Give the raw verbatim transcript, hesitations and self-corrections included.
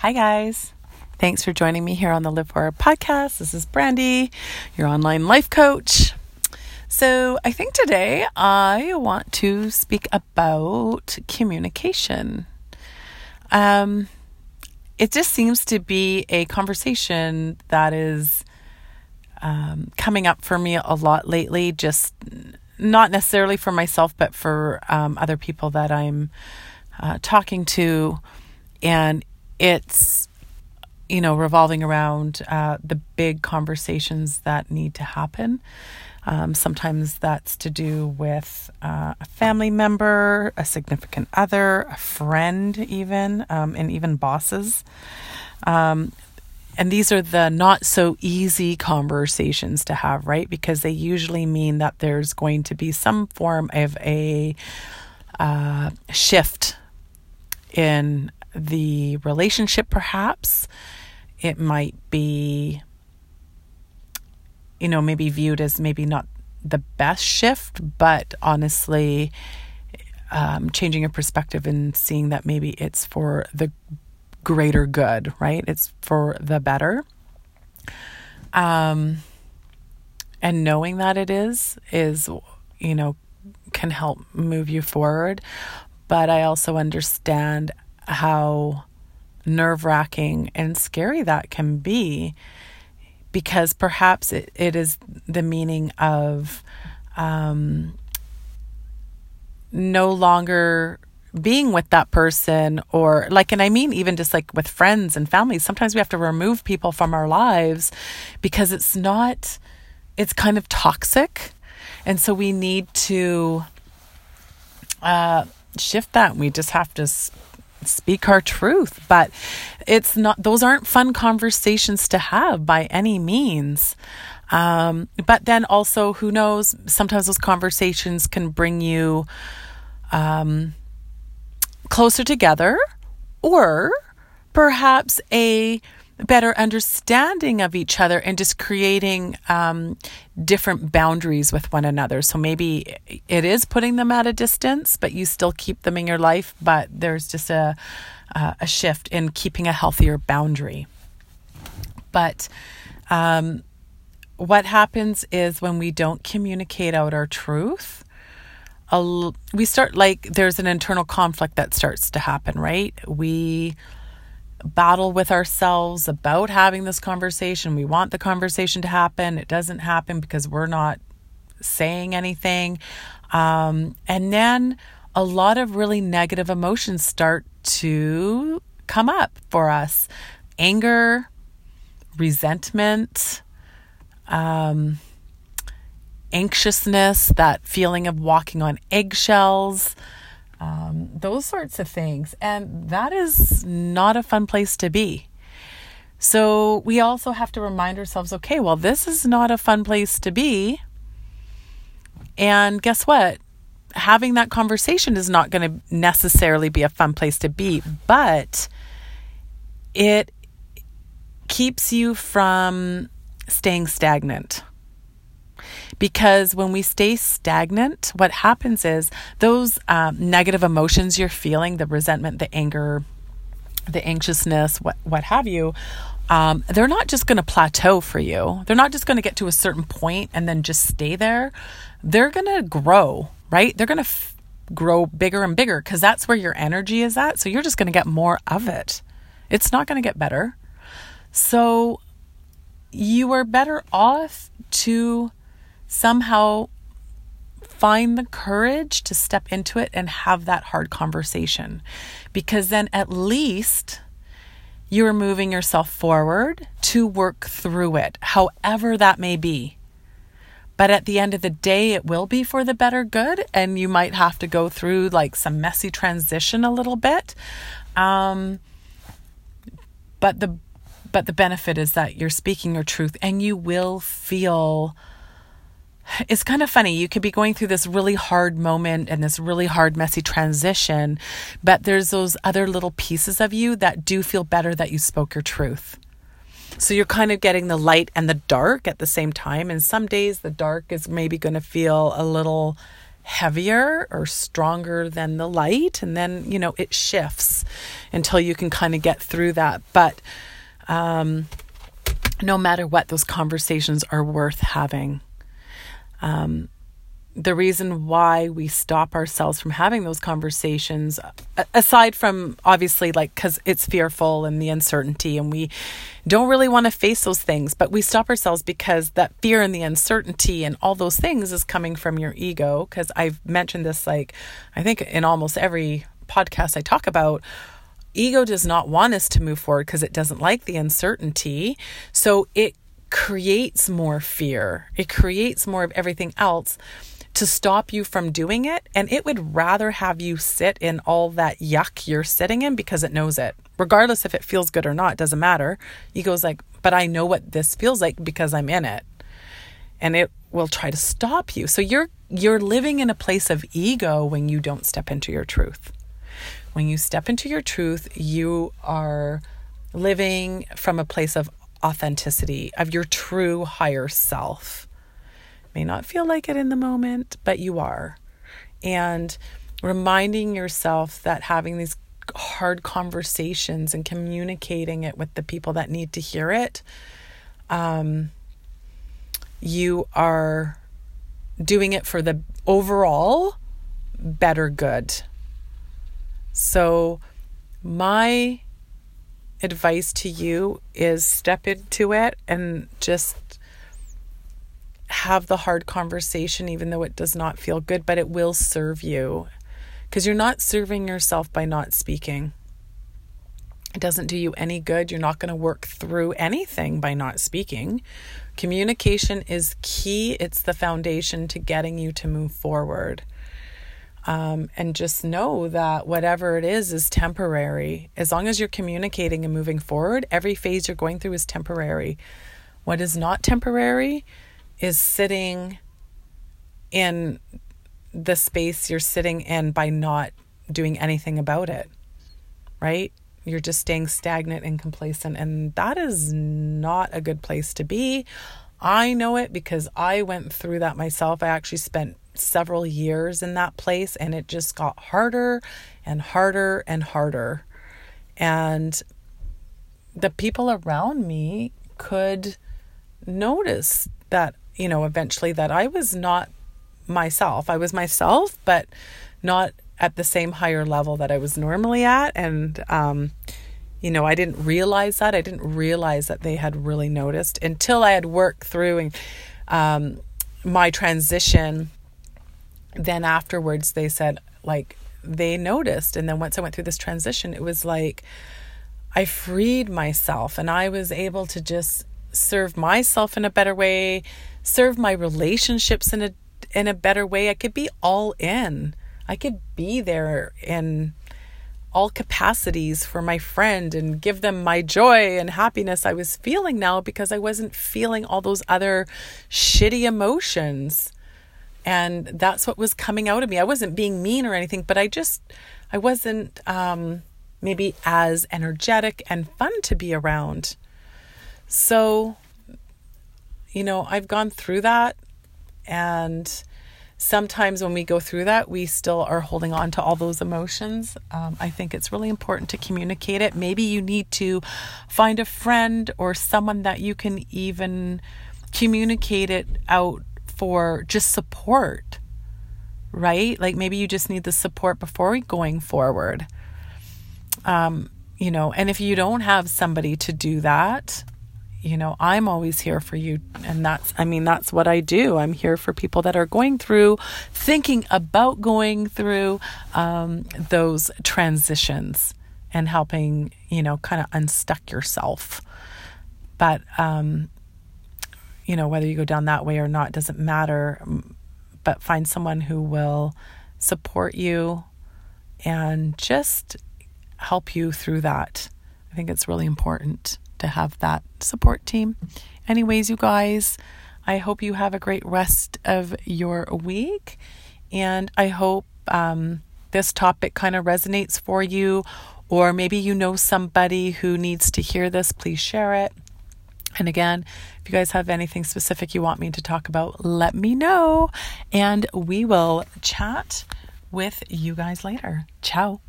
Hi guys, thanks for joining me here on the Live For Our Podcast. This is Brandy, your online life coach. So I think today I want to speak about communication. Um, it just seems to be a conversation that is um, coming up for me a lot lately, just not necessarily for myself, but for um, other people that I'm uh, talking to. And it's, you know, revolving around uh, the big conversations that need to happen. Um, sometimes that's to do with uh, a family member, a significant other, a friend even, um, and even bosses. Um, and these are the not so easy conversations to have, right? Because they usually mean that there's going to be some form of a uh, shift in the relationship, perhaps. It might be, you know, maybe viewed as maybe not the best shift, but honestly, um, changing your perspective and seeing that maybe it's for the greater good, right? It's for the better. Um, and knowing that it is, is, you know, can help move you forward. But I also understand how nerve-wracking and scary that can be, because perhaps it, it is the meaning of um, no longer being with that person, or like, and I mean even just like with friends and families, sometimes we have to remove people from our lives because it's not, it's kind of toxic. And so we need to uh, shift that. We just have to sp- speak our truth, but it's not, those aren't fun conversations to have by any means. Um, but then also, who knows, sometimes those conversations can bring you um, closer together, or perhaps a better understanding of each other, and just creating um, different boundaries with one another. So maybe it is putting them at a distance, but you still keep them in your life, but there's just a, uh, a shift in keeping a healthier boundary. But um, what happens is when we don't communicate out our truth, a, we start like there's an internal conflict that starts to happen, right? We battle with ourselves about having this conversation. We want the conversation to happen. It doesn't happen because we're not saying anything. Um, and then a lot of really negative emotions start to come up for us. Anger, resentment, um, anxiousness, that feeling of walking on eggshells, Um, those sorts of things. And that is not a fun place to be. So we also have to remind ourselves, okay, well, this is not a fun place to be. And guess what? Having that conversation is not going to necessarily be a fun place to be, but it keeps you from staying stagnant. Because when we stay stagnant, what happens is those um, negative emotions you're feeling, the resentment, the anger, the anxiousness, what what have you, um, they're not just going to plateau for you. They're not just going to get to a certain point and then just stay there. They're going to grow, right? They're going to f- grow bigger and bigger, because that's where your energy is at. So you're just going to get more of it. It's not going to get better. So you are better off to somehow find the courage to step into it and have that hard conversation, because then at least you're moving yourself forward to work through it, however that may be. But at the end of the day, it will be for the better good, and you might have to go through like some messy transition a little bit. Um, but the But the benefit is that you're speaking your truth, and you will feel, it's kind of funny. You could be going through this really hard moment and this really hard, messy transition, but there's those other little pieces of you that do feel better that you spoke your truth. So you're kind of getting the light and the dark at the same time. And some days the dark is maybe going to feel a little heavier or stronger than the light. And then, you know, it shifts until you can kind of get through that. But um, no matter what, those conversations are worth having. Um, the reason why we stop ourselves from having those conversations, aside from obviously like, because it's fearful and the uncertainty and we don't really want to face those things, but we stop ourselves because that fear and the uncertainty and all those things is coming from your ego. Because I've mentioned this, like, I think in almost every podcast I talk about, ego does not want us to move forward because it doesn't like the uncertainty. So it creates more fear. It creates more of everything else to stop you from doing it. And it would rather have you sit in all that yuck you're sitting in because it knows it. Regardless if it feels good or not, it doesn't matter. Ego's like, but I know what this feels like because I'm in it. And it will try to stop you. So you're you're living in a place of ego when you don't step into your truth. When you step into your truth, you are living from a place of authenticity, of your true higher self. May not feel like it in the moment, but you are. And reminding yourself that having these hard conversations and communicating it with the people that need to hear it, um, you are doing it for the overall better good. So my advice to you is step into it and just have the hard conversation, even though it does not feel good, but it will serve you, because you're not serving yourself by not speaking. It doesn't do you any good. You're not going to work through anything by not speaking. Communication is key. It's the foundation to getting you to move forward. Um, and just know that whatever it is is temporary. As long as you're communicating and moving forward, every phase you're going through is temporary. What is not temporary is sitting in the space you're sitting in by not doing anything about it, right? You're just staying stagnant and complacent, and that is not a good place to be. I know it because I went through that myself. I actually spent several years in that place, and it just got harder and harder and harder. And the people around me could notice that, you know, eventually that I was not myself. I was myself, but not at the same higher level that I was normally at. And, um, you know, I didn't realize that. I didn't realize that they had really noticed until I had worked through and, um, my transition. Then afterwards they said, like, they noticed. And then once I went through this transition, it was like I freed myself and I was able to just serve myself in a better way, serve my relationships in a in a better way. I could be all in. I could be there in all capacities for my friend and give them my joy and happiness I was feeling now, because I wasn't feeling all those other shitty emotions. And that's what was coming out of me. I wasn't being mean or anything, but I just, I wasn't um, maybe as energetic and fun to be around. So, you know, I've gone through that. And sometimes when we go through that, we still are holding on to all those emotions. Um, I think it's really important to communicate it. Maybe you need to find a friend or someone that you can even communicate it out for, just support, right? Like maybe you just need the support before going forward. Um, you know, and if you don't have somebody to do that, you know, I'm always here for you. And that's, I mean, that's what I do. I'm here for people that are going through, thinking about going through um, those transitions and helping, you know, kind of unstuck yourself. But, um, you know, whether you go down that way or not doesn't matter, but find someone who will support you and just help you through that. I think it's really important to have that support team. Anyways, you guys, I hope you have a great rest of your week, and I hope um, this topic kind of resonates for you, or maybe you know somebody who needs to hear this. Please share it. And again, if you guys have anything specific you want me to talk about, let me know. And we will chat with you guys later. Ciao.